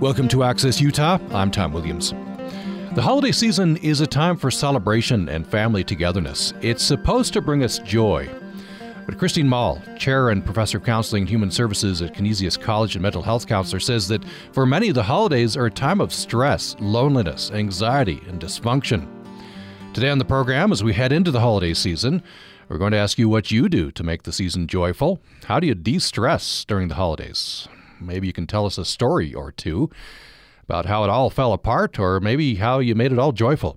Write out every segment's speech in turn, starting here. Welcome to Access Utah. I'm Tom Williams. The holiday season is a time for celebration and family togetherness. It's supposed to bring us joy. But Christine Moll, Chair and Professor of Counseling and Human Services at Canisius College and Mental Health Counselor, says that for many, the holidays are a time of stress, loneliness, anxiety, and dysfunction. Today on the program, as we head into the holiday season, we're going to ask you what you do to make the season joyful. How do you de-stress during the holidays? Maybe you can tell us a story or two about how it all fell apart, or maybe how you made it all joyful.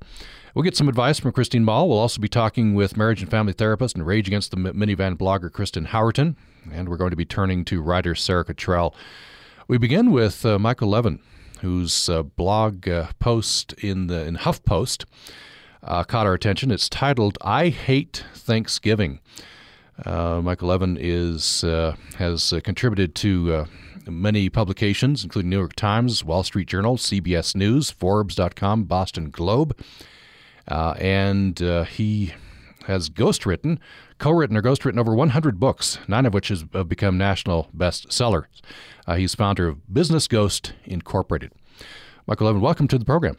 We'll get some advice from Christine Moll. We'll also be talking with marriage and family therapist and Rage Against the Minivan blogger Kristen Howerton, and we're going to be turning to writer Sarah Cottrell. We begin with Michael Levin, whose blog post in HuffPost caught our attention. It's titled, "I Hate Thanksgiving." Michael Levin has contributed to many publications, including New York Times, Wall Street Journal, CBS News, Forbes.com, Boston Globe. And he has ghostwritten, co-written or ghostwritten over 100 books, 9 of which have become national bestsellers. He's founder of Business Ghost Incorporated. Michael Levin, welcome to the program.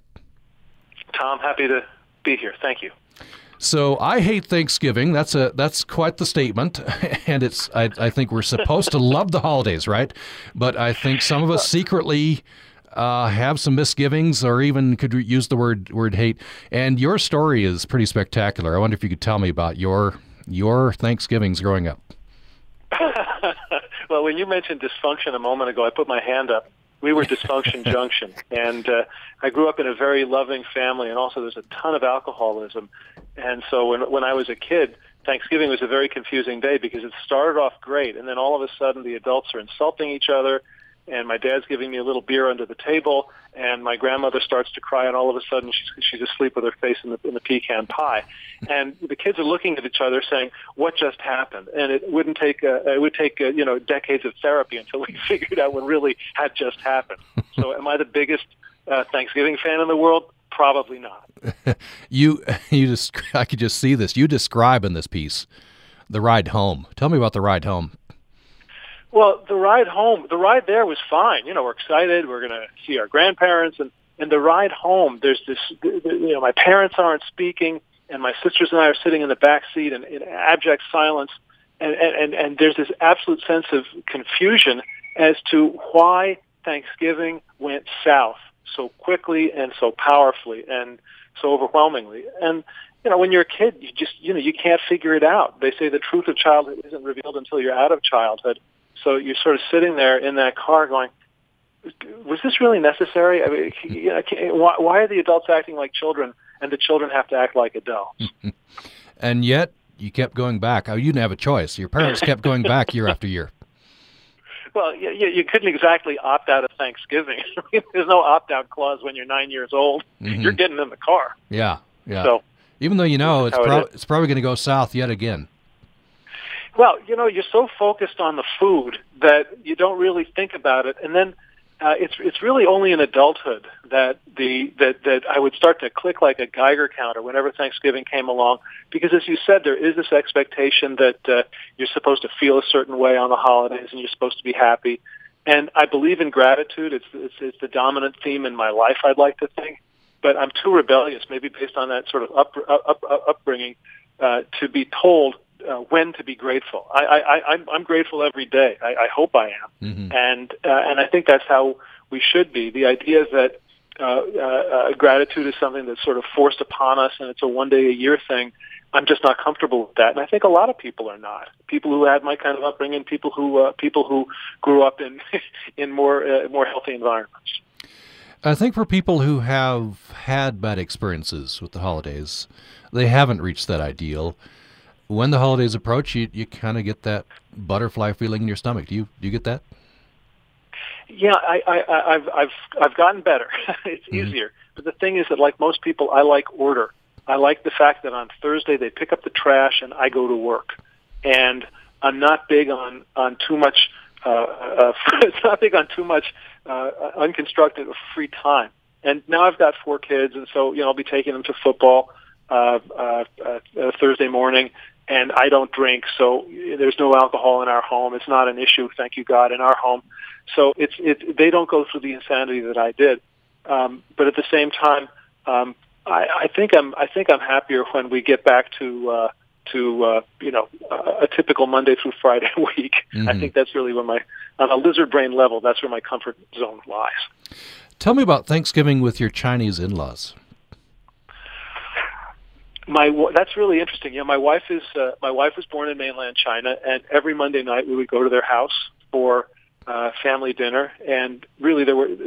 Tom, happy to be here. Thank you. So, I hate Thanksgiving. That's quite the statement, and it's. I think we're supposed to love the holidays, right? But I think some of us secretly have some misgivings, or even could use the word hate. And your story is pretty spectacular. I wonder if you could tell me about your Thanksgivings growing up. Well, when you mentioned dysfunction a moment ago, I put my hand up. We were Dysfunction Junction, and I grew up in a very loving family, and also there's a ton of alcoholism. And so when I was a kid, Thanksgiving was a very confusing day because it started off great, and then all of a sudden the adults are insulting each other, and my dad's giving me a little beer under the table, and my grandmother starts to cry, and all of a sudden she's asleep with her face in the pecan pie. And the kids are looking at each other saying, what just happened? And it would take you know, decades of therapy until we figured out what really had just happened. So am I the biggest Thanksgiving fan in the world? Probably not. I could just see this. You describe in this piece the ride home. Tell me about the ride home. Well, the ride there was fine. You know, we're excited. We're going to see our grandparents. And the ride home, there's this, you know, my parents aren't speaking, and my sisters and I are sitting in the back seat in abject silence. And there's this absolute sense of confusion as to why Thanksgiving went south so quickly and so powerfully and so overwhelmingly. And, you know, when you're a kid, you just, you know, you can't figure it out. They say the truth of childhood isn't revealed until you're out of childhood. So you're sort of sitting there in that car going, was this really necessary? I mean, you know, why are the adults acting like children and the children have to act like adults? And yet you kept going back. Oh, you didn't have a choice. Your parents kept going back year after year. Well, you couldn't exactly opt out of Thanksgiving. There's no opt-out clause when you're 9 years old. Mm-hmm. You're getting in the car. Yeah, yeah. So, even though you know it's probably going to go south yet again. Well, you know, you're so focused on the food that you don't really think about it, and then it's really only in adulthood that that I would start to click like a Geiger counter whenever Thanksgiving came along, because as you said, there is this expectation that you're supposed to feel a certain way on the holidays and you're supposed to be happy. And I believe in gratitude. It's the dominant theme in my life, I'd like to think, but I'm too rebellious, maybe based on that sort of upbringing, to be told when to be grateful. I'm grateful every day. I hope I am. Mm-hmm. And I think that's how we should be. The idea that gratitude is something that's sort of forced upon us and it's a one-day-a-year thing, I'm just not comfortable with that. And I think a lot of people are not. People who had my kind of upbringing, people who grew up in more healthy environments. I think for people who have had bad experiences with the holidays, they haven't reached that ideal. When the holidays approach, you kind of get that butterfly feeling in your stomach. Do you get that? Yeah, I've gotten better. It's mm-hmm. easier. But the thing is that, like most people, I like order. I like the fact that on Thursday they pick up the trash and I go to work. And I'm not big on too much. It's not big on too much unconstructed or free time. And now I've got 4 kids, and so you know I'll be taking them to football Thursday morning. and I don't drink, so there's no alcohol in our home. It's not an issue, thank you God, in our home. So they don't go through the insanity that I did. But at the same time, I think I'm happier when we get back to a typical Monday through Friday week. Mm-hmm. I think that's really where on a lizard brain level, that's where my comfort zone lies. Tell me about Thanksgiving with your Chinese in-laws. That's really interesting. Yeah, my wife was born in mainland China, and every Monday night we would go to their house for family dinner. And really, there was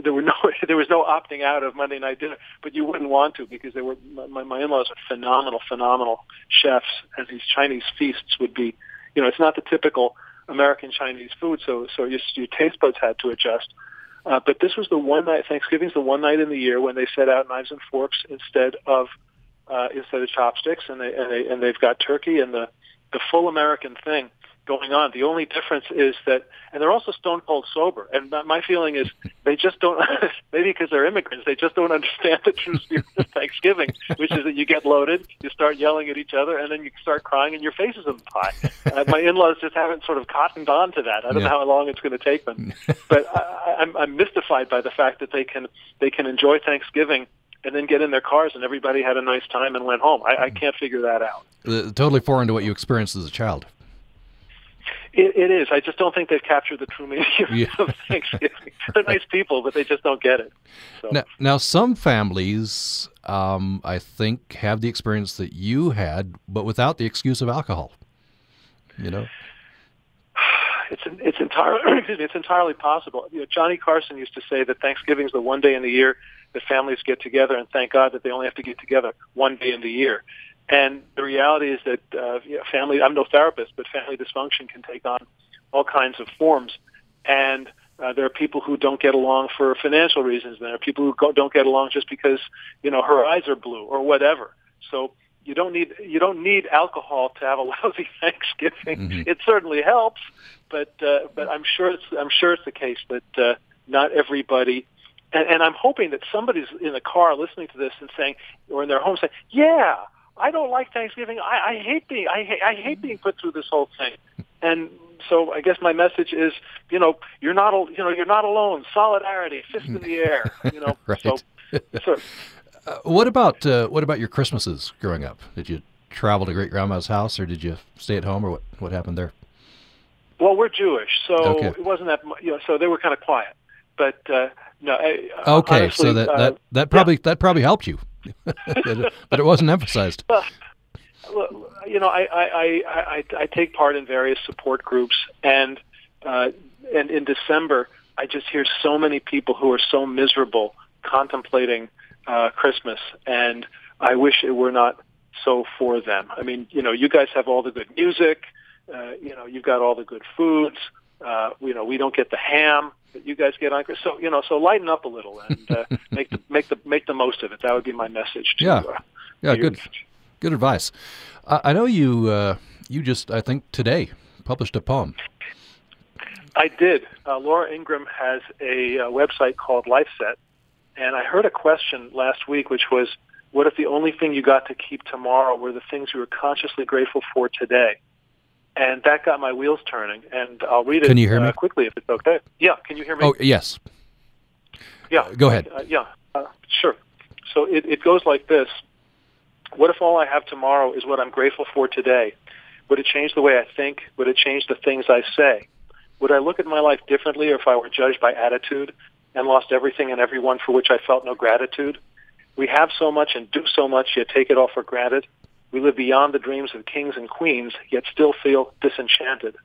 no opting out of Monday night dinner. But you wouldn't want to, because they were my in-laws are phenomenal chefs, and these Chinese feasts would be, it's not the typical American Chinese food, so your taste buds had to adjust. But this was the one night. Thanksgiving's the one night in the year when they set out knives and forks instead of chopsticks, and they've got turkey and the full American thing going on. The only difference is that, and they're also stone cold sober. And my feeling is they just don't. Maybe because they're immigrants, they just don't understand the true spirit of Thanksgiving, which is that you get loaded, you start yelling at each other, and then you start crying, and your face is in the pie. My in-laws just haven't sort of cottoned on to that. I don't know how long it's going to take them, but I'm mystified by the fact that they can enjoy Thanksgiving and then get in their cars, and everybody had a nice time and went home. I can't figure that out. Totally foreign to what you experienced as a child. It is. I just don't think they've captured the true meaning of Thanksgiving. They're nice people, but they just don't get it. So. Now, some families, I think, have the experience that you had, but without the excuse of alcohol. It's entirely possible. Johnny Carson used to say that Thanksgiving is the one day in the year that families get together, and thank God that they only have to get together one day in the year. And the reality is that I'm no therapist, but family dysfunction can take on all kinds of forms. And there are people who don't get along for financial reasons. There are people who don't get along just because her eyes are blue or whatever. So you don't need alcohol to have a lousy Thanksgiving. Mm-hmm. It certainly helps, but I'm sure it's the case that not everybody. And I'm hoping that somebody's in the car listening to this and saying, or in their home saying, "Yeah, I don't like Thanksgiving. I hate being put through this whole thing." And so I guess my message is, you're not alone. Solidarity, fist in the air. Right. So. What about your Christmases growing up? Did you travel to Great Grandma's house, or did you stay at home, or what happened there? Well, we're Jewish, so It wasn't that. So they were kind of quiet, but. No, honestly, so that probably helped you, but it wasn't emphasized. Well, I take part in various support groups, and in December, I just hear so many people who are so miserable contemplating Christmas, and I wish it were not so for them. I mean, you guys have all the good music, you've got all the good foods. We don't get the ham that you guys get on Christmas. So, so lighten up a little and make the most of it. That would be my message. Good advice. I know you just, I think today, published a poem. I did. Laura Ingram has a website called Life Set, and I heard a question last week, which was, what if the only thing you got to keep tomorrow were the things you were consciously grateful for today? And that got my wheels turning, and I'll read it. Can you hear me? Quickly, if it's okay. Yeah, can you hear me? Oh, yes. Yeah. Go ahead. Sure. So it goes like this. What if all I have tomorrow is what I'm grateful for today? Would it change the way I think? Would it change the things I say? Would I look at my life differently if I were judged by attitude and lost everything and everyone for which I felt no gratitude? We have so much and do so much, yet take it all for granted. We live beyond the dreams of kings and queens, yet still feel disenchanted.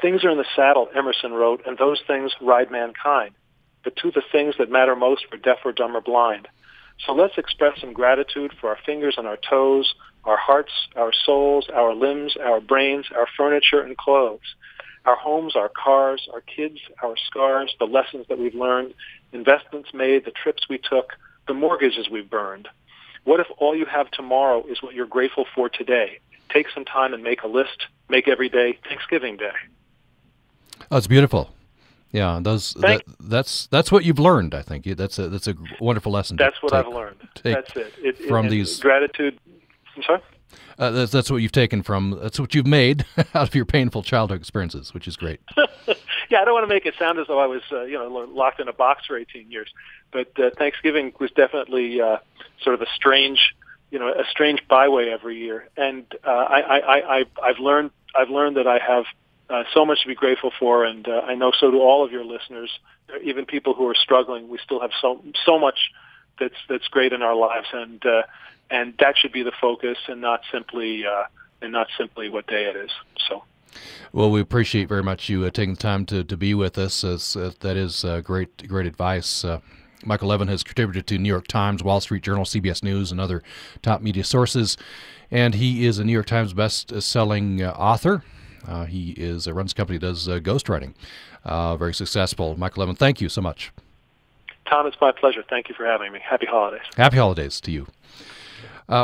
Things are in the saddle, Emerson wrote, and those things ride mankind. But to the things that matter most, we're deaf or dumb or blind. So let's express some gratitude for our fingers and our toes, our hearts, our souls, our limbs, our brains, our furniture and clothes, our homes, our cars, our kids, our scars, the lessons that we've learned, investments made, the trips we took, the mortgages we burned. What if all you have tomorrow is what you're grateful for today? Take some time and make a list. Make every day Thanksgiving Day. Oh, it's beautiful. Yeah, that's what you've learned. I think that's a wonderful lesson. That's what I've learned. That's it. From these gratitude. I'm sorry? That's what you've taken from, that's what you've made out of your painful childhood experiences, which is great. Yeah, I don't want to make it sound as though I was, locked in a box for 18 years. But Thanksgiving was definitely sort of a strange byway every year. And I've learned that I have so much to be grateful for, and I know so do all of your listeners, even people who are struggling. We still have so much that's great in our lives, and that should be the focus, and not simply what day it is. So. Well, we appreciate very much you taking the time to be with us. That is great advice. Michael Levin has contributed to New York Times, Wall Street Journal, CBS News, and other top media sources. And he is a New York Times best-selling author. He runs a company that does ghostwriting. Very successful. Michael Levin, thank you so much. Tom, it's my pleasure. Thank you for having me. Happy holidays. Happy holidays to you.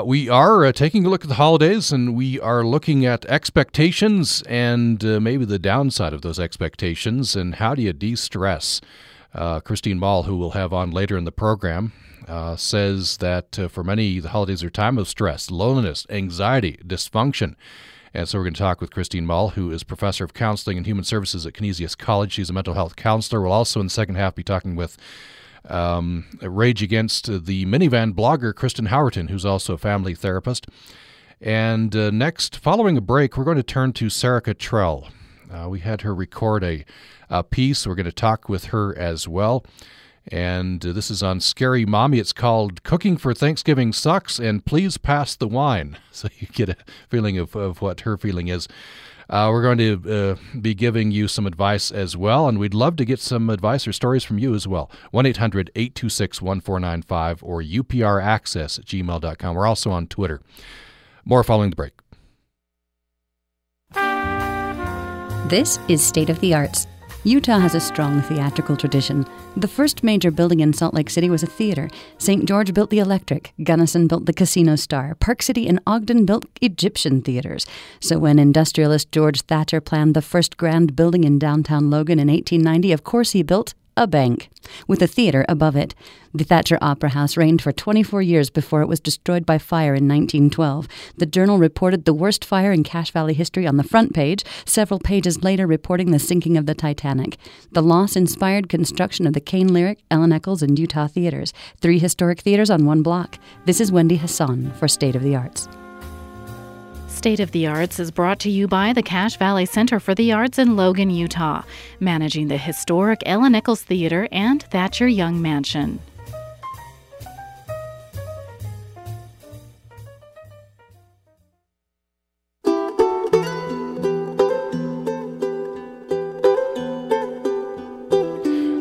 We are taking a look at the holidays, and we are looking at expectations and maybe the downside of those expectations, and how do you de-stress. Christine Moll, who we'll have on later in the program, says that for many, the holidays are a time of stress, loneliness, anxiety, dysfunction. And so we're going to talk with Christine Moll, who is professor of counseling and human services at Canisius College. She's a mental health counselor. We'll also, in the second half, be talking with Rage Against the Minivan blogger Kristen Howerton, who's also a family therapist. And next, following a break, we're going to turn to Sarah Cottrell. We had her record a piece. We're going to talk with her as well. And this is on Scary Mommy. It's called Cooking for Thanksgiving Sucks, and Please Pass the Wine. So you get a feeling of what her feeling is. We're going to be giving you some advice as well, and we'd love to get some advice or stories from you as well. 1-800-826-1495 or upraccess@gmail.com. We're also on Twitter. More following the break. This is State of the Arts. Utah has a strong theatrical tradition. The first major building in Salt Lake City was a theater. St. George built the Electric. Gunnison built the Casino Star. Park City and Ogden built Egyptian theaters. So when industrialist George Thatcher planned the first grand building in downtown Logan in 1890, of course he built a bank, with a theater above it. The Thatcher Opera House reigned for 24 years before it was destroyed by fire in 1912. The Journal reported the worst fire in Cache Valley history on the front page, several pages later reporting the sinking of the Titanic. The loss inspired construction of the Kane Lyric, Ellen Eccles, and Utah theaters, 3 historic theaters on one block. This is Wendy Hassan for State of the Arts. State of the Arts is brought to you by the Cache Valley Center for the Arts in Logan, Utah, managing the historic Ellen Eccles Theater and Thatcher Young Mansion.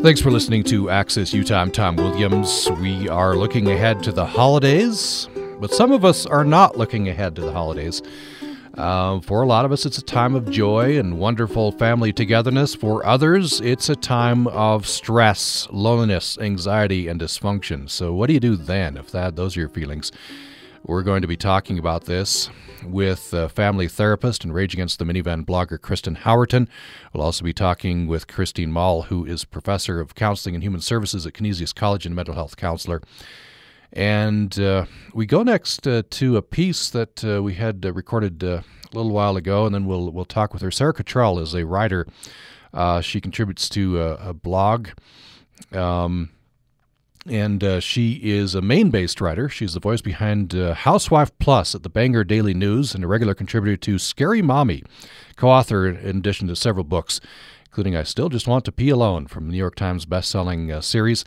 Thanks for listening to Access Utah. I'm Tom Williams. We are looking ahead to the holidays. But some of us are not looking ahead to the holidays. For a lot of us, it's a time of joy and wonderful family togetherness. For others, it's a time of stress, loneliness, anxiety, and dysfunction. So what do you do then if those are your feelings? We're going to be talking about this with family therapist and Rage Against the Minivan blogger Kristen Howerton. We'll also be talking with Christine Moll, who is professor of counseling and human services at Canisius College and mental health counselor. And we go next to a piece that we had recorded a little while ago, and then we'll talk with her. Sarah Cottrell is a writer. She contributes to a blog, and she is a Maine-based writer. She's the voice behind Housewife Plus at the Bangor Daily News and a regular contributor to Scary Mommy, co-author in addition to several books, including I Still Just Want to Pee Alone from the New York Times bestselling series.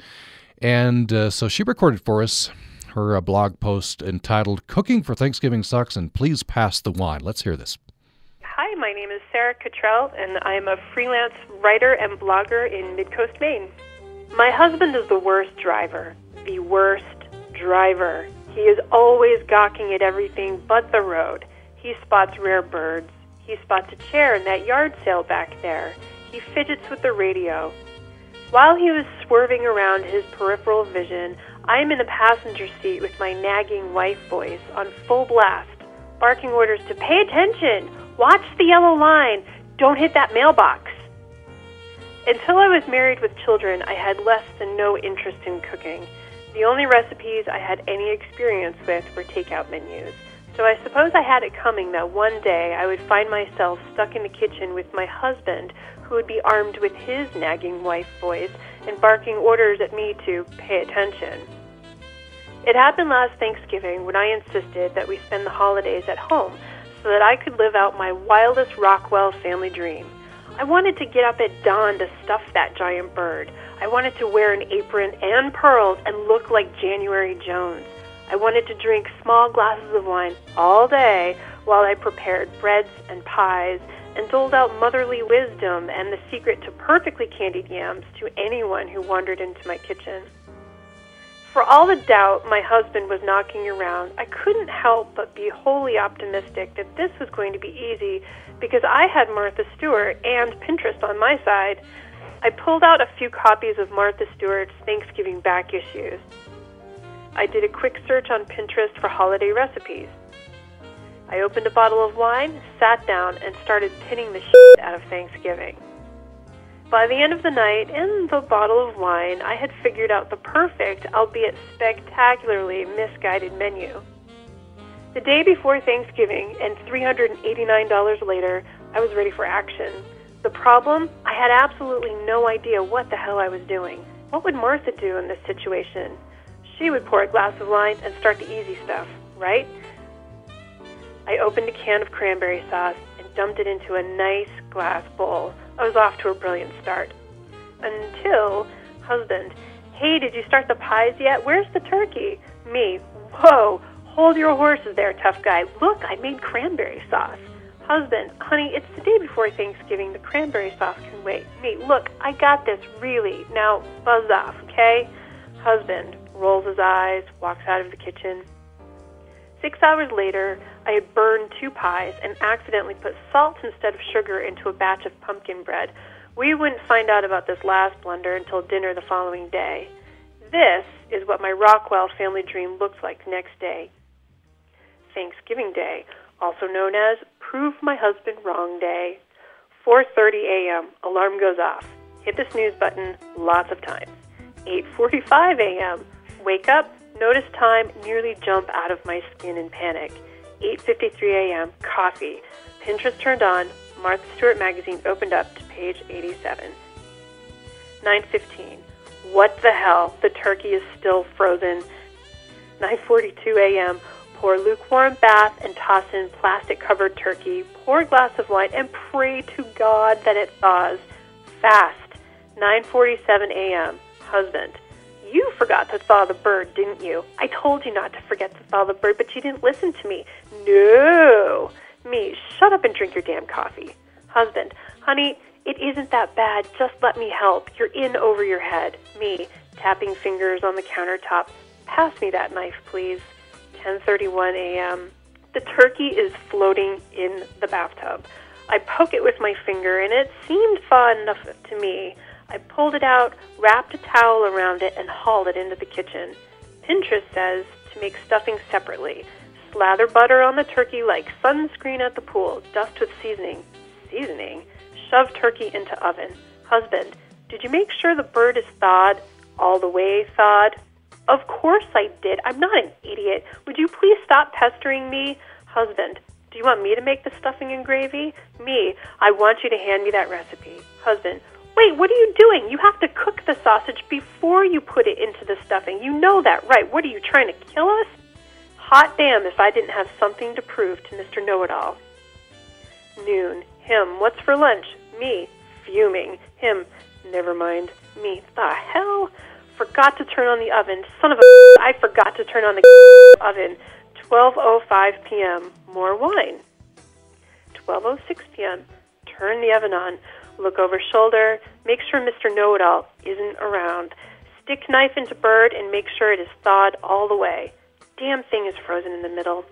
And so she recorded for us her blog post entitled Cooking for Thanksgiving Sucks and Please Pass the Wine. Let's hear this. Hi, my name is Sarah Cottrell, and I'm a freelance writer and blogger in Midcoast, Maine. My husband is the worst driver. The worst driver. He is always gawking at everything but the road. He spots rare birds. He spots a chair in that yard sale back there. He fidgets with the radio. While he was swerving around his peripheral vision, I am in the passenger seat with my nagging wife voice on full blast, barking orders to pay attention, watch the yellow line, don't hit that mailbox. Until I was married with children, I had less than no interest in cooking. The only recipes I had any experience with were takeout menus, So I suppose I had it coming that one day I would find myself stuck in the kitchen with my husband, who would be armed with his nagging wife voice and barking orders at me to pay attention. It happened last Thanksgiving when I insisted that we spend the holidays at home so that I could live out my wildest Rockwell family dream. I wanted to get up at dawn to stuff that giant bird. I wanted to wear an apron and pearls and look like January Jones. I wanted to drink small glasses of wine all day while I prepared breads and pies and doled out motherly wisdom and the secret to perfectly candied yams to anyone who wandered into my kitchen. For all the doubt my husband was knocking around, I couldn't help but be wholly optimistic that this was going to be easy because I had Martha Stewart and Pinterest on my side. I pulled out a few copies of Martha Stewart's Thanksgiving back issues. I did a quick search on Pinterest for holiday recipes. I opened a bottle of wine, sat down, and started pinning the shit out of Thanksgiving. By the end of the night, in the bottle of wine, I had figured out the perfect, albeit spectacularly misguided menu. The day before Thanksgiving and $389 later, I was ready for action. The problem? I had absolutely no idea what the hell I was doing. What would Martha do in this situation? She would pour a glass of wine and start the easy stuff, right? I opened a can of cranberry sauce and dumped it into a nice glass bowl. I was off to a brilliant start. Until, husband, hey, did you start the pies yet? Where's the turkey? Me, whoa, hold your horses there, tough guy. Look, I made cranberry sauce. Husband, honey, it's the day before Thanksgiving. The cranberry sauce can wait. Me, look, I got this, really. Now, buzz off, okay? Husband rolls his eyes, walks out of the kitchen. 6 hours later, I had burned two pies and accidentally put salt instead of sugar into a batch of pumpkin bread. We wouldn't find out about this last blunder until dinner the following day. This is what my Rockwell family dream looked like the next day. Thanksgiving Day, also known as Prove My Husband Wrong Day. 4:30 a.m., alarm goes off. Hit the snooze button lots of times. 8:45 a.m., wake up, notice time, nearly jump out of my skin in panic. 8:53 a.m., coffee. Pinterest turned on. Martha Stewart magazine opened up to page 87. 9:15. What the hell? The turkey is still frozen. 9:42 a.m., pour lukewarm bath and toss in plastic-covered turkey. Pour a glass of wine and pray to God that it thaws. Fast. 9:47 a.m., husband. You forgot to thaw the bird, didn't you? I told you not to forget to thaw the bird, but you didn't listen to me. No. Me, shut up and drink your damn coffee. Husband, honey, it isn't that bad. Just let me help. You're in over your head. Me, tapping fingers on the countertop. Pass me that knife, please. 10:31 a.m. The turkey is floating in the bathtub. I poke it with my finger, and it seemed thawed enough to me. I pulled it out, wrapped a towel around it, and hauled it into the kitchen. Pinterest says to make stuffing separately. Slather butter on the turkey like sunscreen at the pool. Dust with seasoning. Seasoning? Shove turkey into oven. Husband, did you make sure the bird is thawed? All the way thawed? Of course I did. I'm not an idiot. Would you please stop pestering me? Husband, do you want me to make the stuffing and gravy? Me, I want you to hand me that recipe. Husband, wait, what are you doing? You have to cook the sausage before you put it into the stuffing. You know that, right? What, are you trying to kill us? Hot damn if I didn't have something to prove to Mr. Know-It-All. Noon. Him, what's for lunch? Me, fuming. Him, never mind. Me, the hell? Forgot to turn on the oven. Son of a I forgot to turn on the oven. 12:05 p.m. More wine. 12:06 p.m. Turn the oven on. Look over shoulder, make sure Mr. Know-It-All isn't around. Stick knife into bird and make sure it is thawed all the way. Damn thing is frozen in the middle.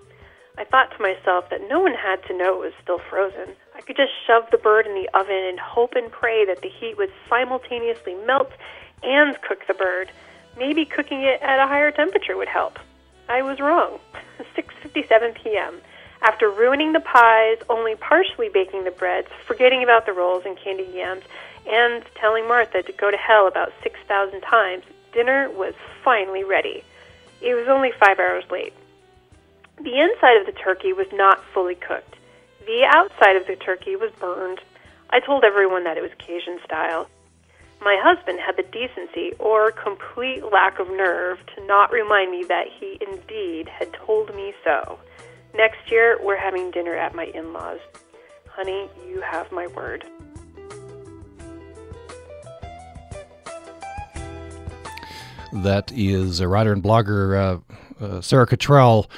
I thought to myself that no one had to know it was still frozen. I could just shove the bird in the oven and hope and pray that the heat would simultaneously melt and cook the bird. Maybe cooking it at a higher temperature would help. I was wrong. 6:57 p.m. After ruining the pies, only partially baking the breads, forgetting about the rolls and candied yams, and telling Martha to go to hell about 6,000 times, dinner was finally ready. It was only 5 hours late. The inside of the turkey was not fully cooked. The outside of the turkey was burned. I told everyone that it was Cajun style. My husband had the decency or complete lack of nerve to not remind me that he indeed had told me so. Next year, we're having dinner at my in-laws. Honey, you have my word. That is a writer and blogger, Sarah Cottrell,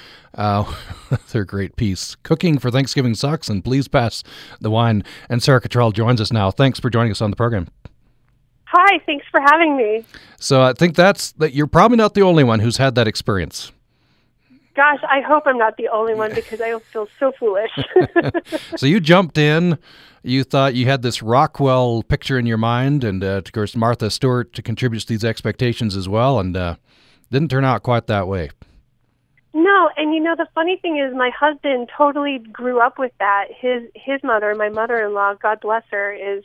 their great piece, Cooking for Thanksgiving Sucks, and Please Pass the Wine. And Sarah Cottrell joins us now. Thanks for joining us on the program. Hi, thanks for having me. So I think that you're probably not the only one who's had that experience. Gosh, I hope I'm not the only one, because I feel so foolish. So you jumped in. You thought you had this Rockwell picture in your mind, and of course Martha Stewart contributes to these expectations as well, and didn't turn out quite that way. No, and you know, the funny thing is my husband totally grew up with that. His mother, my mother-in-law, God bless her, is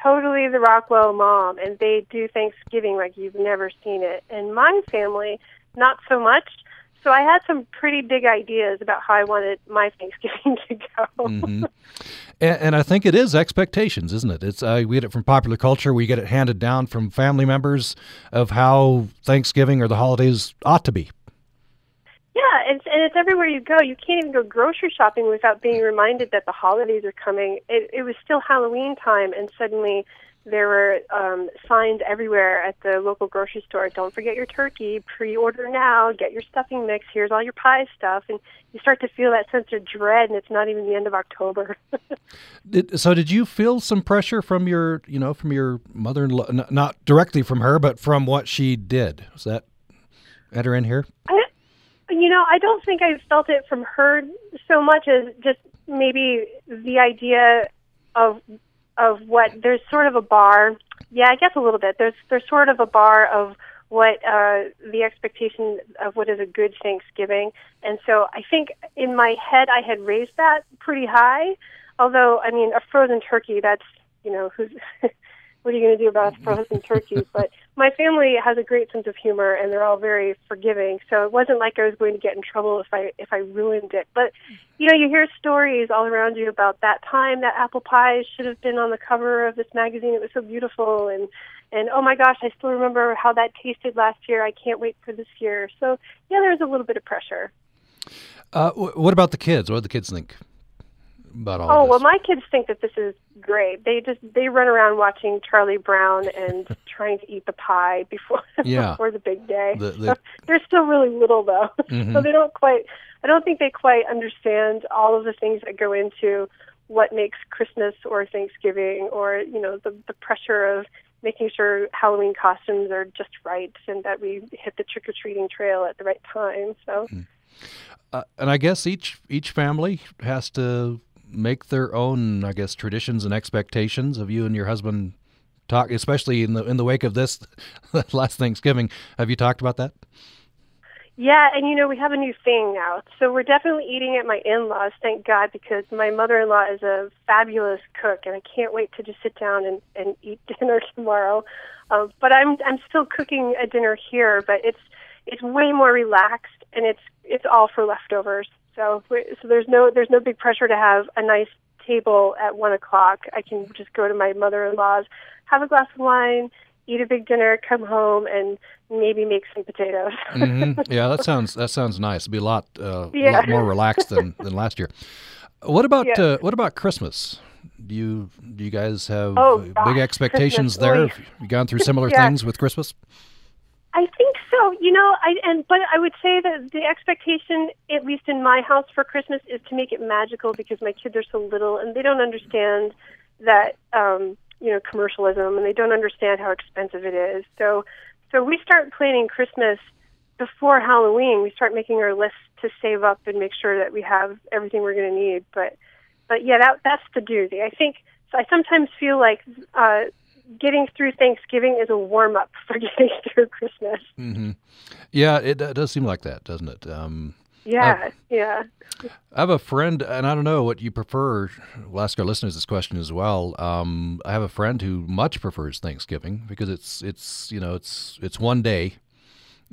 totally the Rockwell mom, and they do Thanksgiving like you've never seen it. And my family, not so much. So I had some pretty big ideas about how I wanted my Thanksgiving to go. Mm-hmm. And I think it is expectations, isn't it? It's we get it from popular culture. We get it handed down from family members of how Thanksgiving or the holidays ought to be. Yeah, and it's everywhere you go. You can't even go grocery shopping without being reminded that the holidays are coming. It was still Halloween time, and suddenly there were signs everywhere at the local grocery store. Don't forget your turkey, pre-order now, get your stuffing mix, here's all your pie stuff. And you start to feel that sense of dread, and it's not even the end of October. So did you feel some pressure from your mother-in-law, not directly from her, but from what she did? Was that at her in here? I don't think I felt it from her so much as just maybe the idea of what there's sort of a bar. Yeah, I guess a little bit. There's sort of a bar of what the expectation of what is a good Thanksgiving. And so I think in my head I had raised that pretty high. Although, I mean, a frozen turkey, that's, who's what are you going to do about a frozen turkey? But my family has a great sense of humor, and they're all very forgiving. So it wasn't like I was going to get in trouble if I ruined it. But, you hear stories all around you about that time that apple pie should have been on the cover of this magazine. It was so beautiful. And oh, my gosh, I still remember how that tasted last year. I can't wait for this year. So, yeah, there's a little bit of pressure. What about the kids? What do the kids think? Oh, well, my kids think that this is great. They run around watching Charlie Brown and trying to eat the pie before the big day. So they're still really little, though. Mm-hmm. So they don't quite, I don't think they quite understand all of the things that go into what makes Christmas or Thanksgiving, or, the pressure of making sure Halloween costumes are just right and that we hit the trick-or-treating trail at the right time. So, mm-hmm. And I guess each family has to make their own, I guess, traditions and expectations. Have you and your husband talked, especially in the wake of this last Thanksgiving? Have you talked about that? Yeah, and we have a new thing now. So we're definitely eating at my in-laws, thank God, because my mother-in-law is a fabulous cook, and I can't wait to just sit down and eat dinner tomorrow. But I'm still cooking a dinner here, but it's way more relaxed, and it's all for leftovers. So there's no big pressure to have a nice table at 1:00. I can just go to my mother-in-law's, have a glass of wine, eat a big dinner, come home, and maybe make some potatoes. Mm-hmm. Yeah, that sounds nice. It'd be a lot more relaxed than last year. What about Christmas? Do you guys have big expectations there? Have you gone through similar things with Christmas? I think so. But I would say that the expectation, at least in my house for Christmas, is to make it magical, because my kids are so little and they don't understand that, commercialism, and they don't understand how expensive it is. So we start planning Christmas before Halloween. We start making our list to save up and make sure that we have everything we're going to need. But yeah, that's the doozy. I think I sometimes feel like, getting through Thanksgiving is a warm-up for getting through Christmas. Mm-hmm. Yeah, it does seem like that, doesn't it? I have a friend, and I don't know what you prefer. We'll ask our listeners this question as well. I have a friend who much prefers Thanksgiving because it's one day.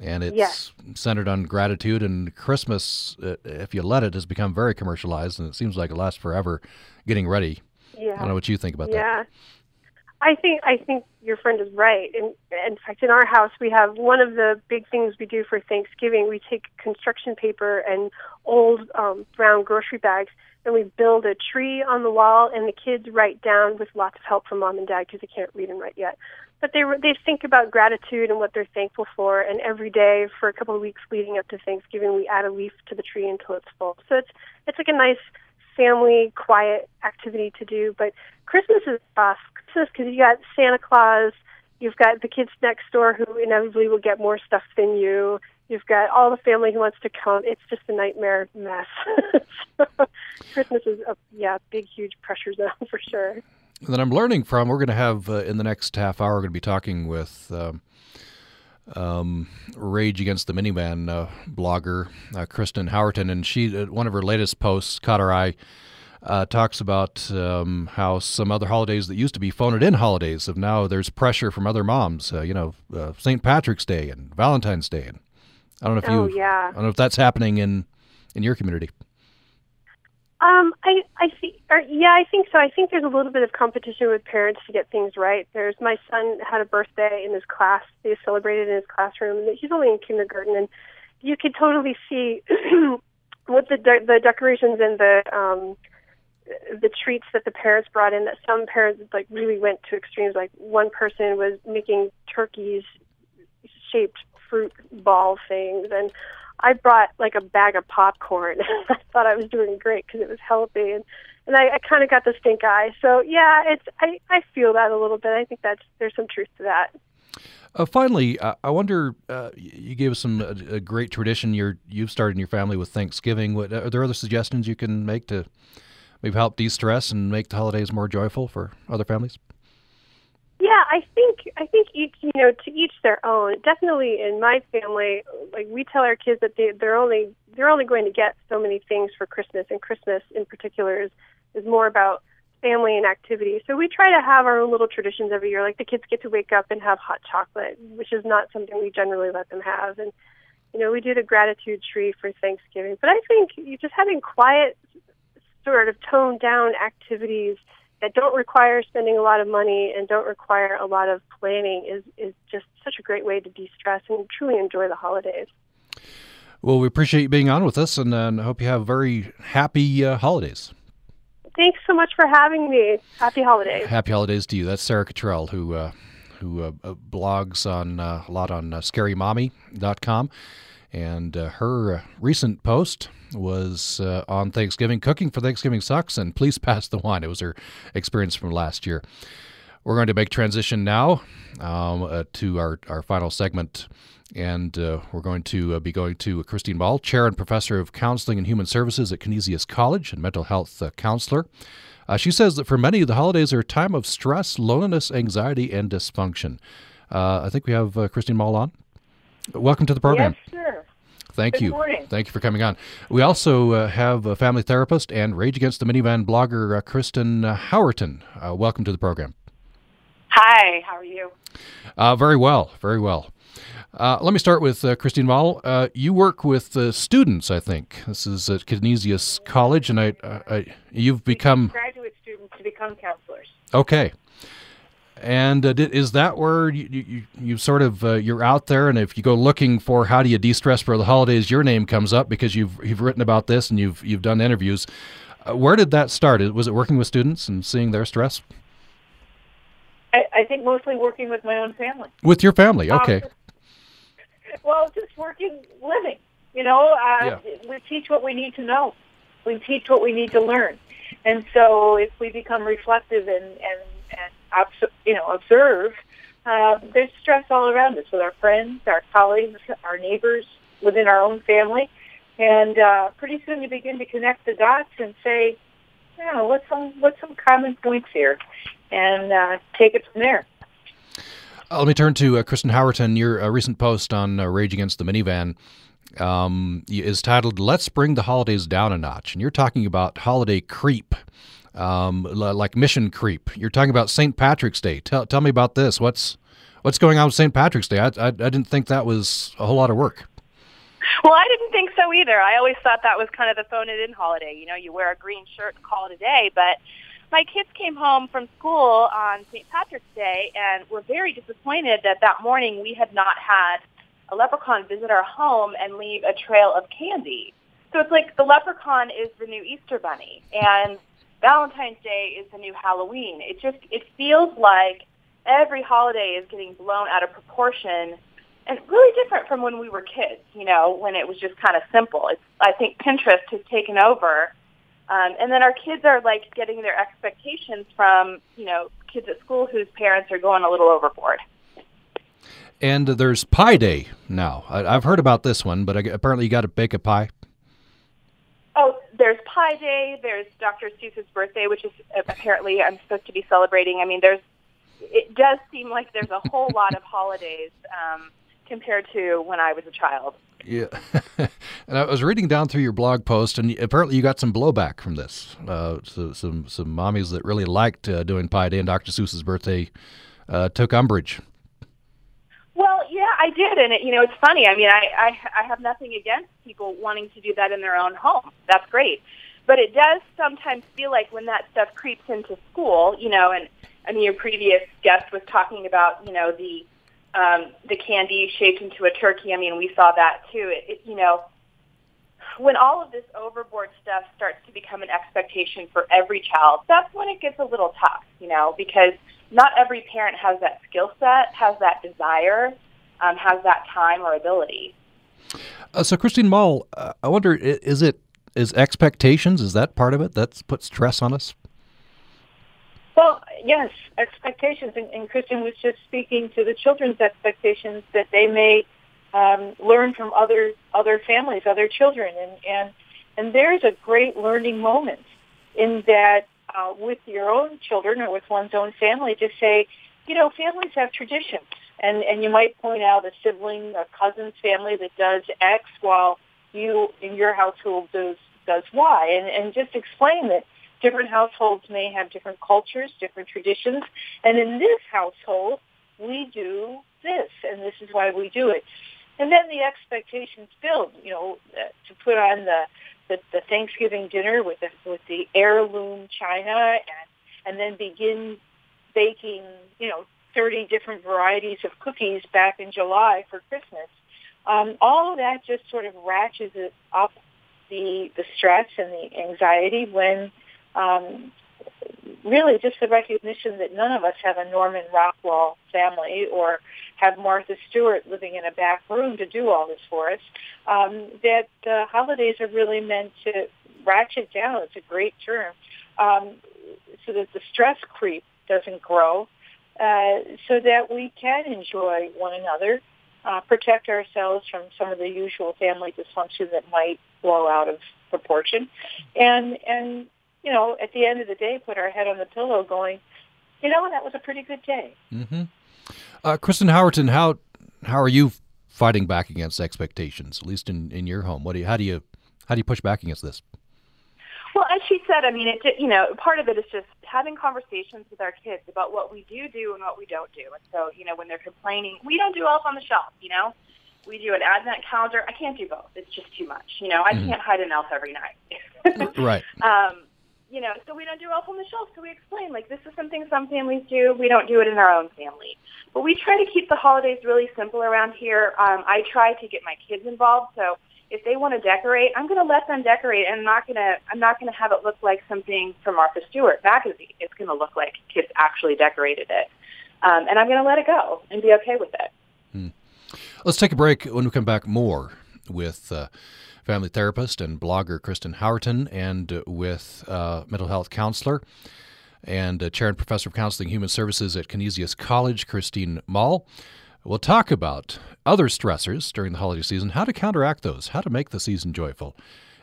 and it's centered on gratitude. And Christmas, if you let it, has become very commercialized, and it seems like it lasts forever getting ready. Yeah. I don't know what you think about that. I think your friend is right. In fact, in our house, we have one of the big things we do for Thanksgiving. We take construction paper and old brown grocery bags, and we build a tree on the wall, and the kids write down with lots of help from mom and dad because they can't read and write yet. But they think about gratitude and what they're thankful for, and every day for a couple of weeks leading up to Thanksgiving, we add a leaf to the tree until it's full. So it's like a nice family, quiet activity to do. But Christmas is tough. Christmas, because you got Santa Claus, you've got the kids next door who inevitably will get more stuff than you, you've got all the family who wants to come. It's just a nightmare mess. So Christmas is a big, huge pressure zone for sure. And then I'm learning from, we're going to have, in the next half hour, we're going to be talking with Rage Against the Minivan blogger, Kristen Howerton, and she, one of her latest posts caught our eye. Talks about how some other holidays that used to be phoned-in holidays have now there's pressure from other moms. St. Patrick's Day and Valentine's Day. And I don't know if I don't know if that's happening in your community. I think so. I think there's a little bit of competition with parents to get things right. There's, my son had a birthday in his class. They celebrated in his classroom. He's only in kindergarten, and you could totally see with the decorations and the treats that the parents brought in, that some parents like really went to extremes. Like one person was making turkeys shaped fruit ball things, and I brought like a bag of popcorn. I thought I was doing great because it was healthy, and I kind of got the stink eye. So I feel that a little bit. I think there's some truth to that. Finally, I wonder, you gave us a great tradition you've started in your family with Thanksgiving. Are there other suggestions you can make to maybe help de-stress and make the holidays more joyful for other families? Yeah, I think each, to each their own. Definitely in my family, like we tell our kids that they're only going to get so many things for Christmas, and Christmas in particular is more about family and activity. So we try to have our own little traditions every year. Like the kids get to wake up and have hot chocolate, which is not something we generally let them have. And we did a gratitude tree for Thanksgiving. But I think just having quiet, sort of toned down activities that don't require spending a lot of money and don't require a lot of planning is just such a great way to de-stress and truly enjoy the holidays. Well, we appreciate you being on with us, and I hope you have very happy holidays. Thanks so much for having me. Happy holidays. Happy holidays to you. That's Sarah Cottrell, who blogs on a lot on ScaryMommy.com. And her recent post was on Thanksgiving. Cooking for Thanksgiving sucks, and please pass the wine. It was her experience from last year. We're going to make transition now to our final segment. And we're going to be going to Christine Moll, Chair and Professor of Counseling and Human Services at Canisius College and Mental Health Counselor. She says that for many, the holidays are a time of stress, loneliness, anxiety, and dysfunction. I think we have Christine Moll on. Welcome to the program. Yes, sure. Thank you. Good morning. Thank you for coming on. We also have a family therapist and Rage Against the Minivan blogger, Kristen Howerton. Welcome to the program. Hi, how are you? Very well, very well. Let me start with Christine Moll. You work with students, I think. This is at Canisius College, and you've become... graduate students to become counselors. Okay. And is that where you sort of you're out there, and if you go looking for how do you de-stress for the holidays, your name comes up because you've written about this and you've done interviews. Where did that start? Was it working with students and seeing their stress? I think mostly working with my own family. With your family, okay. Well, just living. We teach what we need to know. We teach what we need to learn, and so if we become reflective and observe, there's stress all around us with our friends, our colleagues, our neighbors, within our own family. And pretty soon you begin to connect the dots and say, what's some common points here? And take it from there. Let me turn to Kristen Howerton. Your recent post on Rage Against the Minivan is titled, Let's Bring the Holidays Down a Notch. And you're talking about holiday creep. like mission creep. You're talking about St. Patrick's Day. Tell me about this. What's going on with St. Patrick's Day? I didn't think that was a whole lot of work. Well, I didn't think so either. I always thought that was kind of the phone-it-in holiday. You know, you wear a green shirt and call it a day. But my kids came home from school on St. Patrick's Day and were very disappointed that that morning we had not had a leprechaun visit our home and leave a trail of candy. So it's like the leprechaun is the new Easter Bunny, and Valentine's Day is the new Halloween. It feels like every holiday is getting blown out of proportion, and really different from when we were kids, you know, when it was just kind of simple. I think Pinterest has taken over. And then our kids are, like, getting their expectations from, you know, kids at school whose parents are going a little overboard. And there's Pie Day now. I've heard about this one, but apparently you got to bake a pie. Oh, there's Pie Day. There's Dr. Seuss's birthday, which is apparently I'm supposed to be celebrating. I mean, it does seem like there's a whole lot of holidays, compared to when I was a child. Yeah. And I was reading down through your blog post, and apparently you got some blowback from this. So some mommies that really liked doing Pie Day and Dr. Seuss's birthday took umbrage. Well, yeah, I did. And, you know, it's funny. I mean, I have nothing against people wanting to do that in their own home. That's great. But it does sometimes feel like when that stuff creeps into school, you know, and I mean, your previous guest was talking about, you know, the candy shaped into a turkey. I mean, we saw that too. You know, when all of this overboard stuff starts to become an expectation for every child, that's when it gets a little tough, you know, because not every parent has that skill set, has that desire, has that time or ability. So Christine Moll, I wonder, is expectations, is that part of it that's put stress on us? Well, yes, expectations, and Kristen was just speaking to the children's expectations that they may learn from other families, other children, and there's a great learning moment in that with your own children or with one's own family to say, you know, families have traditions, and you might point out a sibling, a cousin's family that does X while you in your household does Y, and just explain that. Different households may have different cultures, different traditions, and in this household, we do this, and this is why we do it. And then the expectations build, you know, to put on the Thanksgiving dinner with the heirloom china and then begin baking, you know, 30 different varieties of cookies back in July for Christmas. All of that just sort of ratchets up the stress and the anxiety when really just the recognition that none of us have a Norman Rockwell family or have Martha Stewart living in a back room to do all this for us, that the holidays are really meant to ratchet down. It's a great term, so that the stress creep doesn't grow, so that we can enjoy one another, protect ourselves from some of the usual family dysfunction that might blow out of proportion, and you know, at the end of the day, put our head on the pillow going, you know, that was a pretty good day. Mm-hmm. Kristen Howerton, how are you fighting back against expectations, at least in your home? How do you push back against this? Well, as she said, I mean, you know, part of it is just having conversations with our kids about what we do and what we don't do. And so, you know, when they're complaining, we don't do Elf on the Shelf, you know. We do an advent calendar. I can't do both. It's just too much. You know, I can't hide an elf every night. Right. You know, so we don't do Elf on the Shelf, so we explain, like, this is something some families do. We don't do it in our own family. But we try to keep the holidays really simple around here. I try to get my kids involved, so if they want to decorate, I'm going to let them decorate, and I'm not going to have it look like something from Martha Stewart magazine. It's going to look like kids actually decorated it. And I'm going to let it go and be okay with it. Let's take a break. When we come back, more with family therapist and blogger Kristen Howerton, and with mental health counselor and chair and professor of counseling human services at Canisius College, Christine Moll. We'll talk about other stressors during the holiday season, how to counteract those, how to make the season joyful,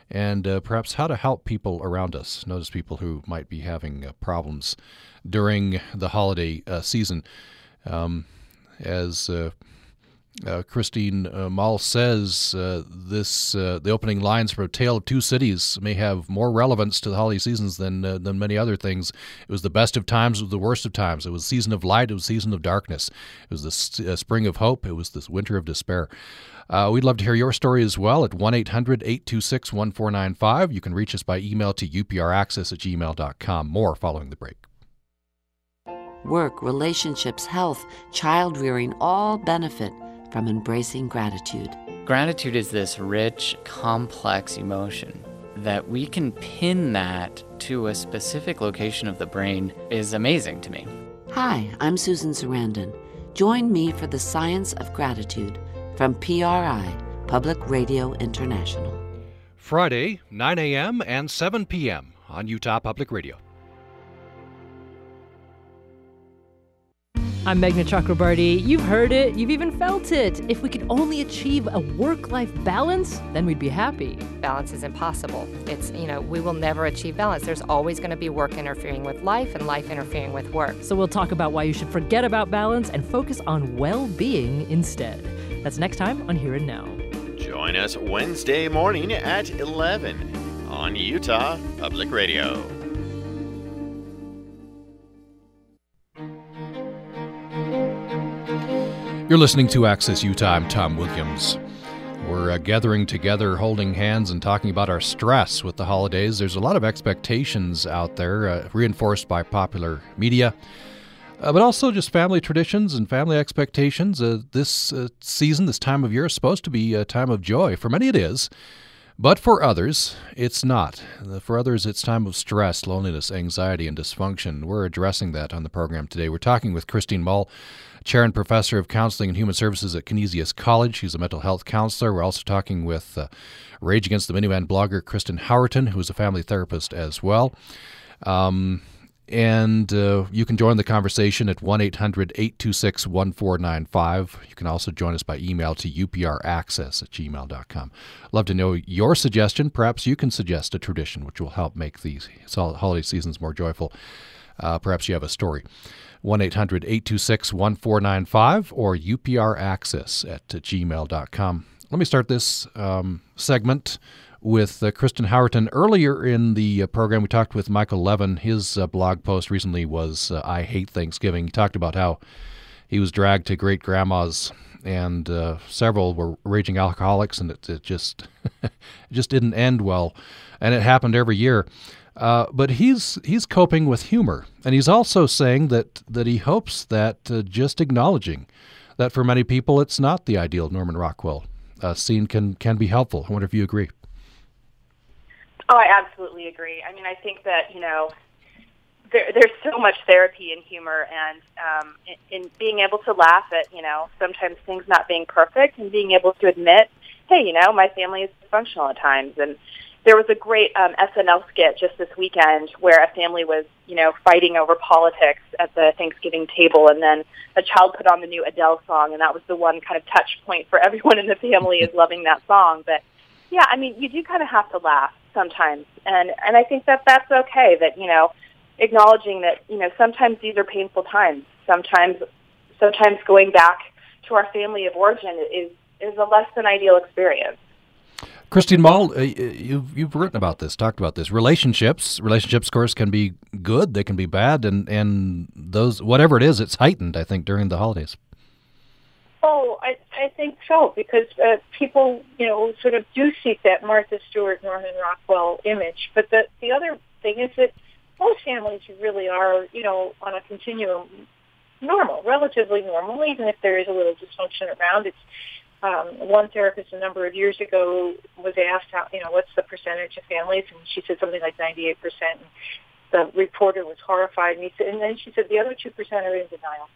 and perhaps how to help people around us. Notice people who might be having problems during the holiday season. As Christine Moll says the opening lines for A Tale of Two Cities may have more relevance to the holiday seasons than many other things. It was the best of times, it was the worst of times. It was season of light, it was season of darkness. It was the spring of hope, it was this winter of despair. We'd love to hear your story as well at 1-800-826-1495. You can reach us by email to upraccess@gmail.com. More following the break. Work, relationships, health, child-rearing all benefit from embracing gratitude. Gratitude is this rich, complex emotion that we can pin that to a specific location of the brain is amazing to me. Hi, I'm Susan Sarandon. Join me for the Science of Gratitude from PRI, Public Radio International. Friday, 9 a.m. and 7 p.m. on Utah Public Radio. I'm Meghna Chakrabarty. You've heard it. You've even felt it. If we could only achieve a work-life balance, then we'd be happy. Balance is impossible. It's, we will never achieve balance. There's always going to be work interfering with life and life interfering with work. So we'll talk about why you should forget about balance and focus on well-being instead. That's next time on Here and Now. Join us Wednesday morning at 11 on Utah Public Radio. You're listening to Access Utah. I'm Tom Williams. We're gathering together, holding hands, and talking about our stress with the holidays. There's a lot of expectations out there, reinforced by popular media, but also just family traditions and family expectations. This season, this time of year, is supposed to be a time of joy. For many, it is. But for others, it's not. For others, it's time of stress, loneliness, anxiety, and dysfunction. We're addressing that on the program today. We're talking with Christine Moll, Chair and Professor of Counseling and Human Services at Canisius College. She's a mental health counselor. We're also talking with Rage Against the Minivan blogger Kristen Howerton, who is a family therapist as well. And you can join the conversation at 1-800-826-1495. You can also join us by email to upraccess@gmail.com. Love to know your suggestion. Perhaps you can suggest a tradition which will help make these holiday seasons more joyful. Perhaps you have a story. 1-800-826-1495 or upraccess@gmail.com. Let me start this segment with Kristen Howerton. Earlier in the program, we talked with Michael Levin. His blog post recently was I Hate Thanksgiving. He talked about how he was dragged to great-grandma's, and several were raging alcoholics, and it just didn't end well. And it happened every year. But he's coping with humor. And he's also saying that he hopes that just acknowledging that for many people it's not the ideal Norman Rockwell scene can be helpful. I wonder if you agree. Oh, I absolutely agree. I mean, I think that, there's so much therapy in humor and in being able to laugh at, sometimes things not being perfect and being able to admit, hey, my family is dysfunctional at times. And there was a great SNL skit just this weekend where a family was, fighting over politics at the Thanksgiving table, and then a child put on the new Adele song, and that was the one kind of touch point for everyone in the family is loving that song. But, yeah, I mean, you do kind of have to laugh sometimes, and I think that that's okay, that, acknowledging that, sometimes these are painful times. Sometimes going back to our family of origin is a less than ideal experience. Christine Moll, you've written about this, talked about this. Relationships, of course, can be good, they can be bad, and those, whatever it is, it's heightened, I think, during the holidays. Oh, I think so, because people, sort of do seek that Martha Stewart, Norman Rockwell image. But the other thing is that most families really are, on a continuum, relatively normal, even if there is a little dysfunction around. It's one therapist a number of years ago was asked, how, what's the percentage of families? And she said something like 98%. And the reporter was horrified. And then she said the other 2% are in denial.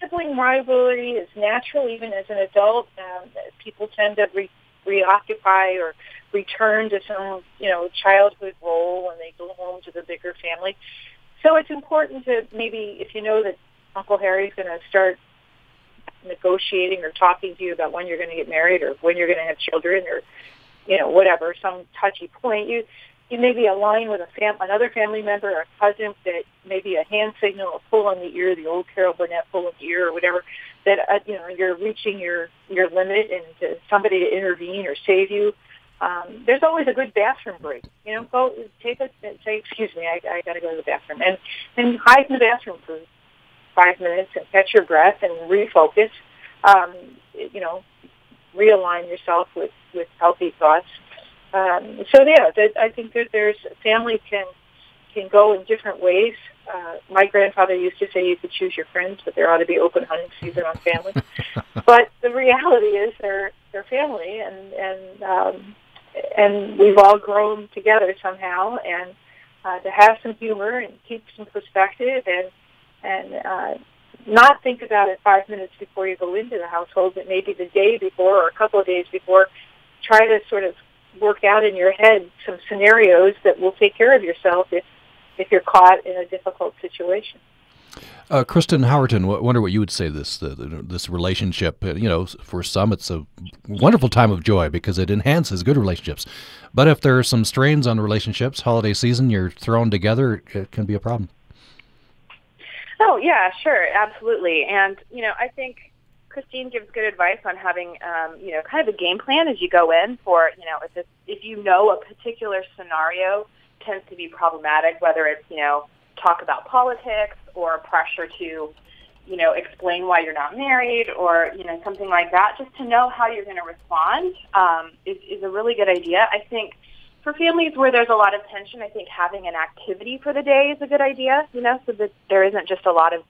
Sibling rivalry is natural even as an adult. People tend to reoccupy or return to some, childhood role when they go home to the bigger family. So it's important to maybe, if you know that Uncle Harry's going to start negotiating or talking to you about when you're going to get married or when you're going to have children or, whatever, some touchy point, you maybe align with another family member or a cousin that maybe a hand signal, a pull on the ear, the old Carol Burnett pull on the ear or whatever, that you know, you're reaching your limit and to somebody to intervene or save you. There's always a good bathroom break. You know, go take a say, excuse me, I got to go to the bathroom, and hide in the bathroom for 5 minutes and catch your breath and refocus. You know, realign yourself with healthy thoughts. So yeah, I think that there's family can go in different ways. My grandfather used to say you could choose your friends, but there ought to be open hunting season on family. But the reality is they're family, and we've all grown together somehow. And to have some humor and keep some perspective and not think about it 5 minutes before you go into the household, but maybe the day before or a couple of days before, try to sort of work out in your head some scenarios that will take care of yourself if you're caught in a difficult situation. Kristen Howerton, I wonder what you would say this relationship. You know, for some it's a wonderful time of joy because it enhances good relationships. But if there are some strains on relationships, holiday season, you're thrown together, it can be a problem. Oh, yeah, sure, absolutely. And, you know, I think Christine gives good advice on having, you know, kind of a game plan as you go in for, you know, if you know a particular scenario tends to be problematic, whether it's, you know, talk about politics or pressure to, you know, explain why you're not married or, you know, something like that, just to know how you're going to respond is a really good idea. I think for families where there's a lot of tension, I think having an activity for the day is a good idea, you know, so that there isn't just a lot of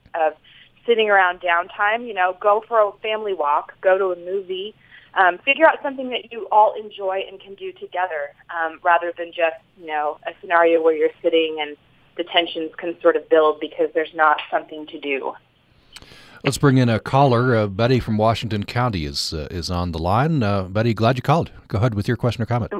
sitting around downtime. You know, go for a family walk, go to a movie, figure out something that you all enjoy and can do together rather than just, you know, a scenario where you're sitting and the tensions can sort of build because there's not something to do. Let's bring in a caller. Betty from Washington County is on the line. Betty, glad you called. Go ahead with your question or comment.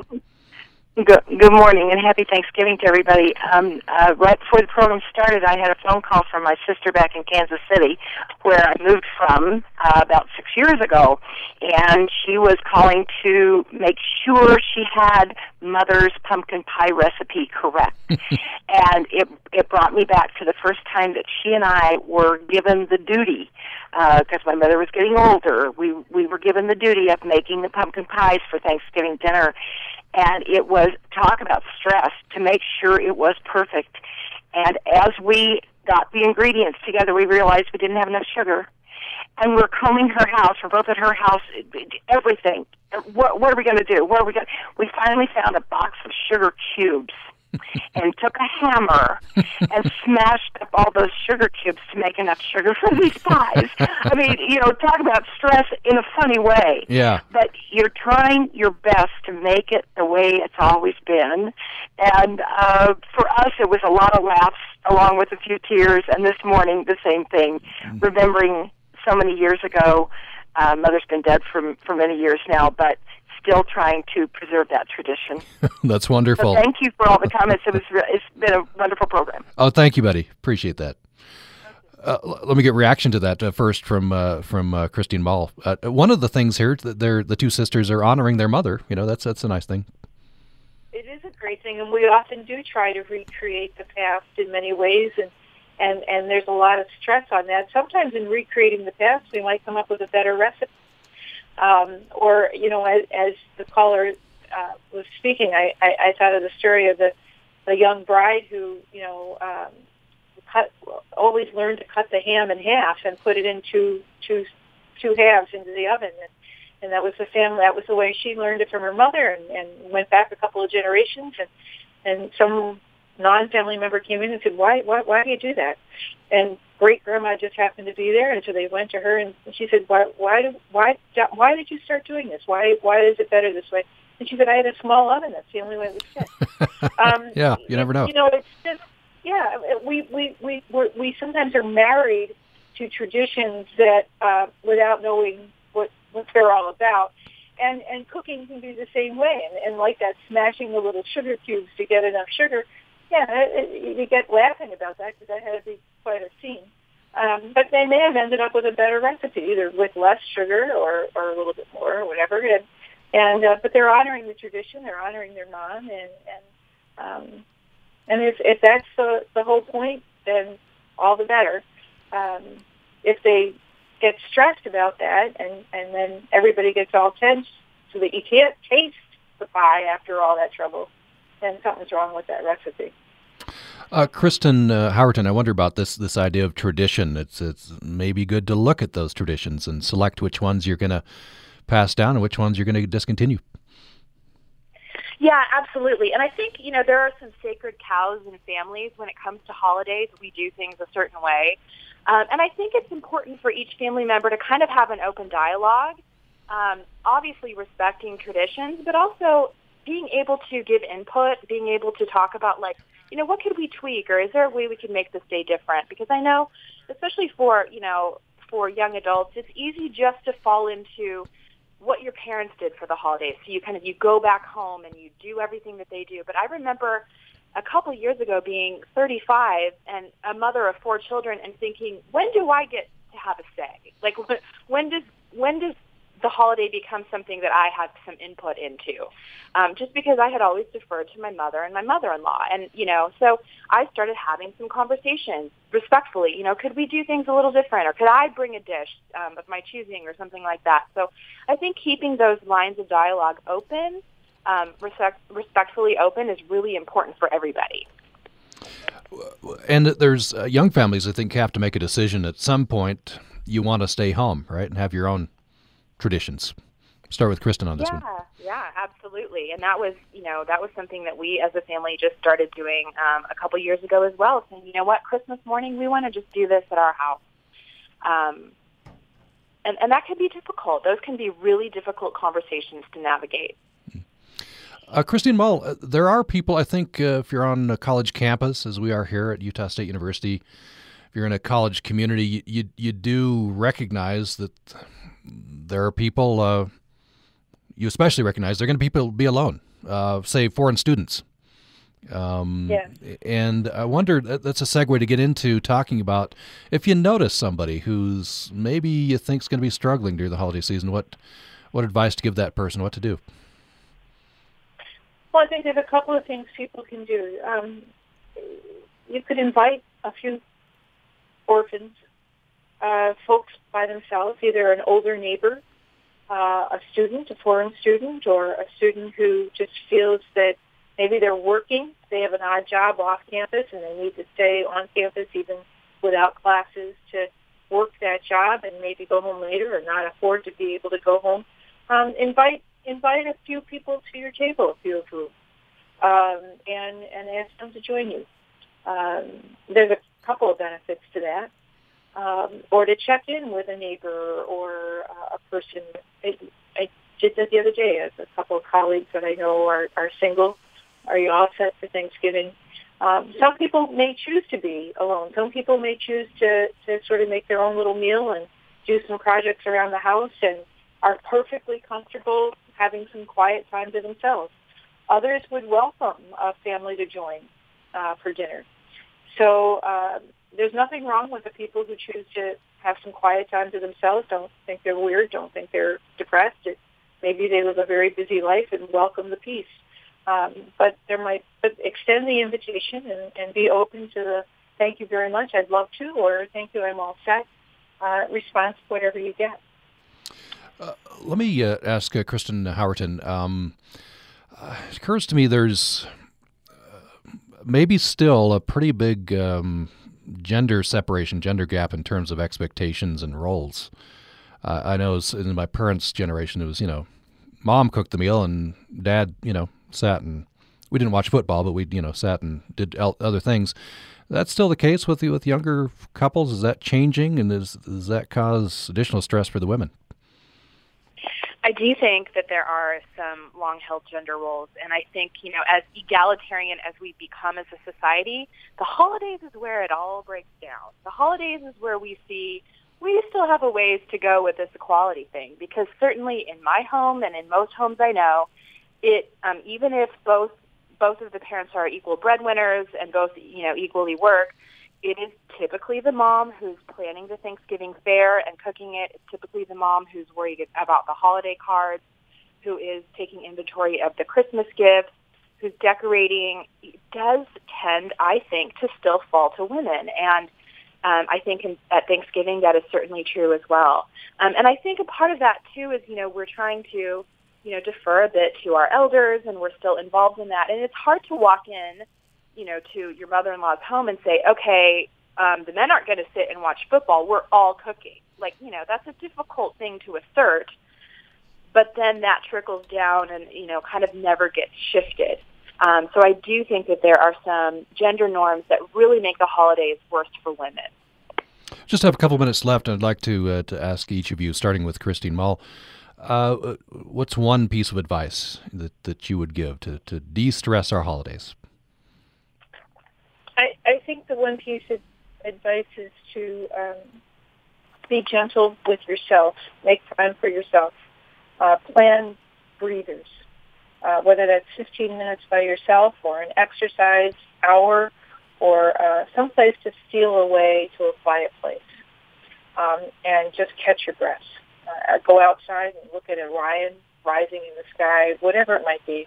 Good morning and happy Thanksgiving to everybody. Right before the program started, I had a phone call from my sister back in Kansas City, where I moved from about 6 years ago, and she was calling to make sure she had Mother's pumpkin pie recipe correct. And it brought me back to the first time that she and I were given the duty, because my mother was getting older. We were given the duty of making the pumpkin pies for Thanksgiving dinner. And it was, talk about stress, to make sure it was perfect. And as we got the ingredients together, we realized we didn't have enough sugar. And we're combing her house. We're both at her house. Everything. What are we going to do? What are we going to? We finally found a box of sugar cubes and took a hammer and smashed up all those sugar cubes to make enough sugar for these pies. I mean, you know, talk about stress in a funny way. Yeah. But you're trying your best to make it the way it's always been. And for us, it was a lot of laughs along with a few tears. And this morning, the same thing, remembering so many years ago. Mother's been dead for many years now, but still trying to preserve that tradition. That's wonderful. So thank you for all the comments. It's been a wonderful program. Oh, thank you, Betty. Appreciate that. Let me get reaction to that first from Christine Moll. One of the things here that the two sisters are honoring their mother. You know, that's a nice thing. It is a great thing, and we often do try to recreate the past in many ways, and there's a lot of stress on that. Sometimes in recreating the past, we might come up with a better recipe. Or, you know, as the caller was speaking, I thought of the story of the young bride who, you know, always learned to cut the ham in half and put it in two halves into the oven. And that was the family. That was the way she learned it from her mother, and went back a couple of generations. And some non-family member came in and said, why do you do that? And great-grandma just happened to be there, and so they went to her, and she said, why did you start doing this? Why is it better this way? And she said, I had a small oven. That's the only way it was fit. Yeah, you never know. You know, it's just, yeah, we sometimes are married to traditions that without knowing what they're all about. And cooking can be the same way, and like that, smashing the little sugar cubes to get enough sugar. Yeah, you get laughing about that because that had to be quite a scene. But they may have ended up with a better recipe, either with less sugar or a little bit more or whatever. And but they're honoring the tradition. They're honoring their mom. And if that's the whole point, then all the better. If they gets stressed about that, and then everybody gets all tense so that you can't taste the pie after all that trouble. Then something's wrong with that recipe. Kristen Howerton, I wonder about this idea of tradition. It's maybe good to look at those traditions and select which ones you're going to pass down and which ones you're going to discontinue. Yeah, absolutely. And I think, you know, there are some sacred cows in families when it comes to holidays. We do things a certain way. And I think it's important for each family member to kind of have an open dialogue, obviously respecting traditions, but also being able to give input, being able to talk about, like, you know, what could we tweak, or is there a way we could make this day different? Because I know, especially for, you know, for young adults, it's easy just to fall into what your parents did for the holidays. So you go back home and you do everything that they do. But I remember a couple of years ago being 35 and a mother of 4 children and thinking, when do I get to have a say? Like, when does the holiday becomes something that I had some input into, just because I had always deferred to my mother and my mother-in-law. And, you know, so I started having some conversations respectfully, you know, could we do things a little different, or could I bring a dish of my choosing or something like that? So I think keeping those lines of dialogue open, respectfully open, is really important for everybody. And there's young families, I think, have to make a decision at some point. You want to stay home, right, and have your own traditions. Start with Kristen on this one. Yeah, absolutely. And that was something that we as a family just started doing a couple years ago as well, saying, you know what, Christmas morning, we want to just do this at our house. And that can be difficult. Those can be really difficult conversations to navigate. Christine Moll, there are people, I think, if you're on a college campus, as we are here at Utah State University, if you're in a college community, you do recognize that there are people, you especially recognize, they're going to be alone, say foreign students. And I wonder, that's a segue to get into talking about if you notice somebody who's maybe you think is going to be struggling during the holiday season, what advice to give that person, what to do? Well, I think there's a couple of things people can do. You could invite a few orphans, folks by themselves, either an older neighbor, a student, a foreign student, or a student who just feels that maybe they're working, they have an odd job off campus and they need to stay on campus even without classes to work that job and maybe go home later or not afford to be able to go home. Invite a few people to your table, a few group, and ask them to join you. There's a couple of benefits to that. Or to check in with a neighbor or a person. I did that the other day. As a couple of colleagues that I know are single. Are you all set for Thanksgiving? Some people may choose to be alone. Some people may choose to sort of make their own little meal and do some projects around the house and are perfectly comfortable having some quiet time to themselves. Others would welcome a family to join for dinner. So there's nothing wrong with the people who choose to have some quiet time to themselves. Don't think they're weird. Don't think they're depressed. Maybe they live a very busy life and welcome the peace. But extend the invitation and be open to the thank you very much, I'd love to, or thank you, I'm all set, response, whatever you get. Let me ask Kristen Howerton. It occurs to me there's maybe still a pretty big gender separation, gender gap in terms of expectations and roles. I know in my parents' generation, it was, you know, mom cooked the meal and dad, you know, sat and we didn't watch football, but we, you know, sat and did other things. That's still the case with younger couples. Is that changing, and does that cause additional stress for the women? I do think that there are some long-held gender roles, and I think, you know, as egalitarian as we become as a society, the holidays is where it all breaks down. The holidays is where we see we still have a ways to go with this equality thing, because certainly in my home and in most homes I know, it even if both of the parents are equal breadwinners and both, you know, equally work, it is typically the mom who's planning the Thanksgiving fare and cooking it. It's typically the mom who's worried about the holiday cards, who is taking inventory of the Christmas gifts, who's decorating. It does tend, I think, to still fall to women. And I think at Thanksgiving that is certainly true as well. And I think a part of that, too, is, you know, we're trying to, you know, defer a bit to our elders, and we're still involved in that. And it's hard to walk in, you know, to your mother-in-law's home and say, okay, the men aren't going to sit and watch football. We're all cooking. Like, you know, that's a difficult thing to assert. But then that trickles down and, you know, kind of never gets shifted. So I do think that there are some gender norms that really make the holidays worse for women. Just have a couple minutes left. I'd like to ask each of you, starting with Christine Moll, what's one piece of advice that you would give to de-stress our holidays? I think the one piece of advice is to be gentle with yourself, make time for yourself, plan breathers. Whether that's 15 minutes by yourself or an exercise hour or someplace to steal away to a quiet place and just catch your breath. Go outside and look at Orion rising in the sky, whatever it might be.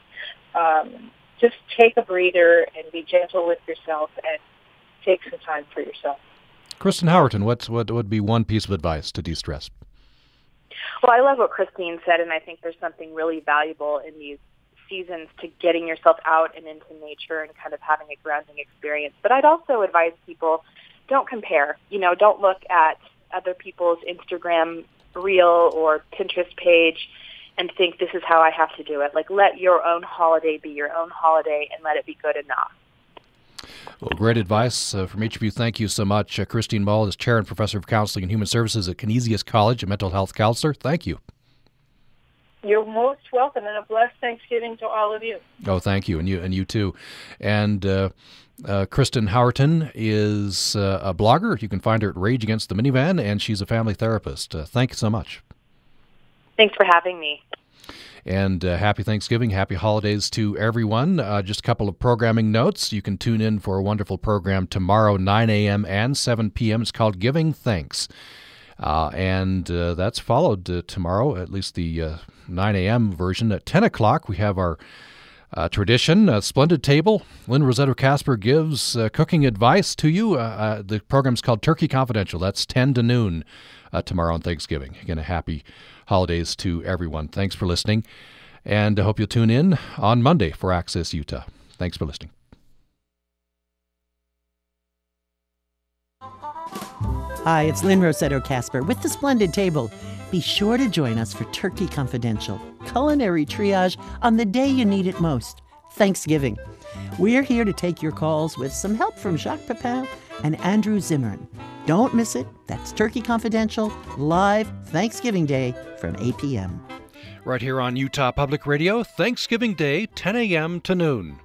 Just take a breather and be gentle with yourself and take some time for yourself. Kristen Howerton, what would be one piece of advice to de-stress? Well, I love what Christine said, and I think there's something really valuable in these seasons to getting yourself out and into nature and kind of having a grounding experience. But I'd also advise people, don't compare. You know, don't look at other people's Instagram reel or Pinterest page and think this is how I have to do it. Like, let your own holiday be your own holiday and let it be good enough. Well, great advice from each of you. Thank you so much. Christine Moll is Chair and Professor of Counseling and Human Services at Canisius College, a mental health counselor. Thank you. You're most welcome, and a blessed Thanksgiving to all of you. Oh, thank you, and you too. And Kristen Howerton is a blogger. You can find her at Rage Against the Minivan, and she's a family therapist. Thanks so much. Thanks for having me. And happy Thanksgiving, happy holidays to everyone. Just a couple of programming notes. You can tune in for a wonderful program tomorrow, 9 a.m. and 7 p.m. It's called Giving Thanks. And that's followed tomorrow, at least the 9 a.m. version. At 10 o'clock, we have our tradition, Splendid Table. Lynn Rosetto Casper gives cooking advice to you. The program's called Turkey Confidential. That's 10 to noon tomorrow on Thanksgiving. Again, a happy holidays to everyone. Thanks for listening, and I hope you'll tune in on Monday for Access Utah. Thanks for listening. Hi, it's Lynn Rosetto Casper with The Splendid Table. Be sure to join us for Turkey Confidential, culinary triage on the day you need it most, Thanksgiving. We're here to take your calls with some help from Jacques Pepin and Andrew Zimmern. Don't miss it. That's Turkey Confidential, live Thanksgiving Day from 8 p.m. Right here on Utah Public Radio, Thanksgiving Day, 10 a.m. to noon.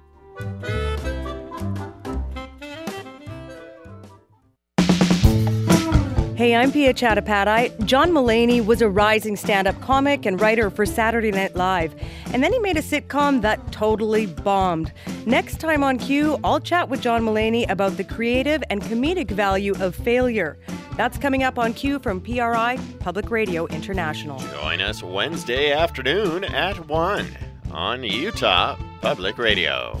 Hey, I'm Pia Chattopadhyay. John Mulaney was a rising stand-up comic and writer for Saturday Night Live. And then he made a sitcom that totally bombed. Next time on Q, I'll chat with John Mulaney about the creative and comedic value of failure. That's coming up on Q from PRI, Public Radio International. Join us Wednesday afternoon at 1 on Utah Public Radio.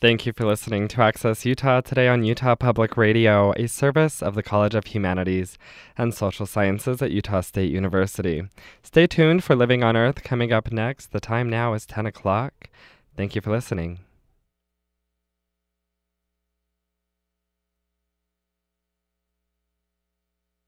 Thank you for listening to Access Utah today on Utah Public Radio, a service of the College of Humanities and Social Sciences at Utah State University. Stay tuned for Living on Earth coming up next. The time now is 10 o'clock. Thank you for listening.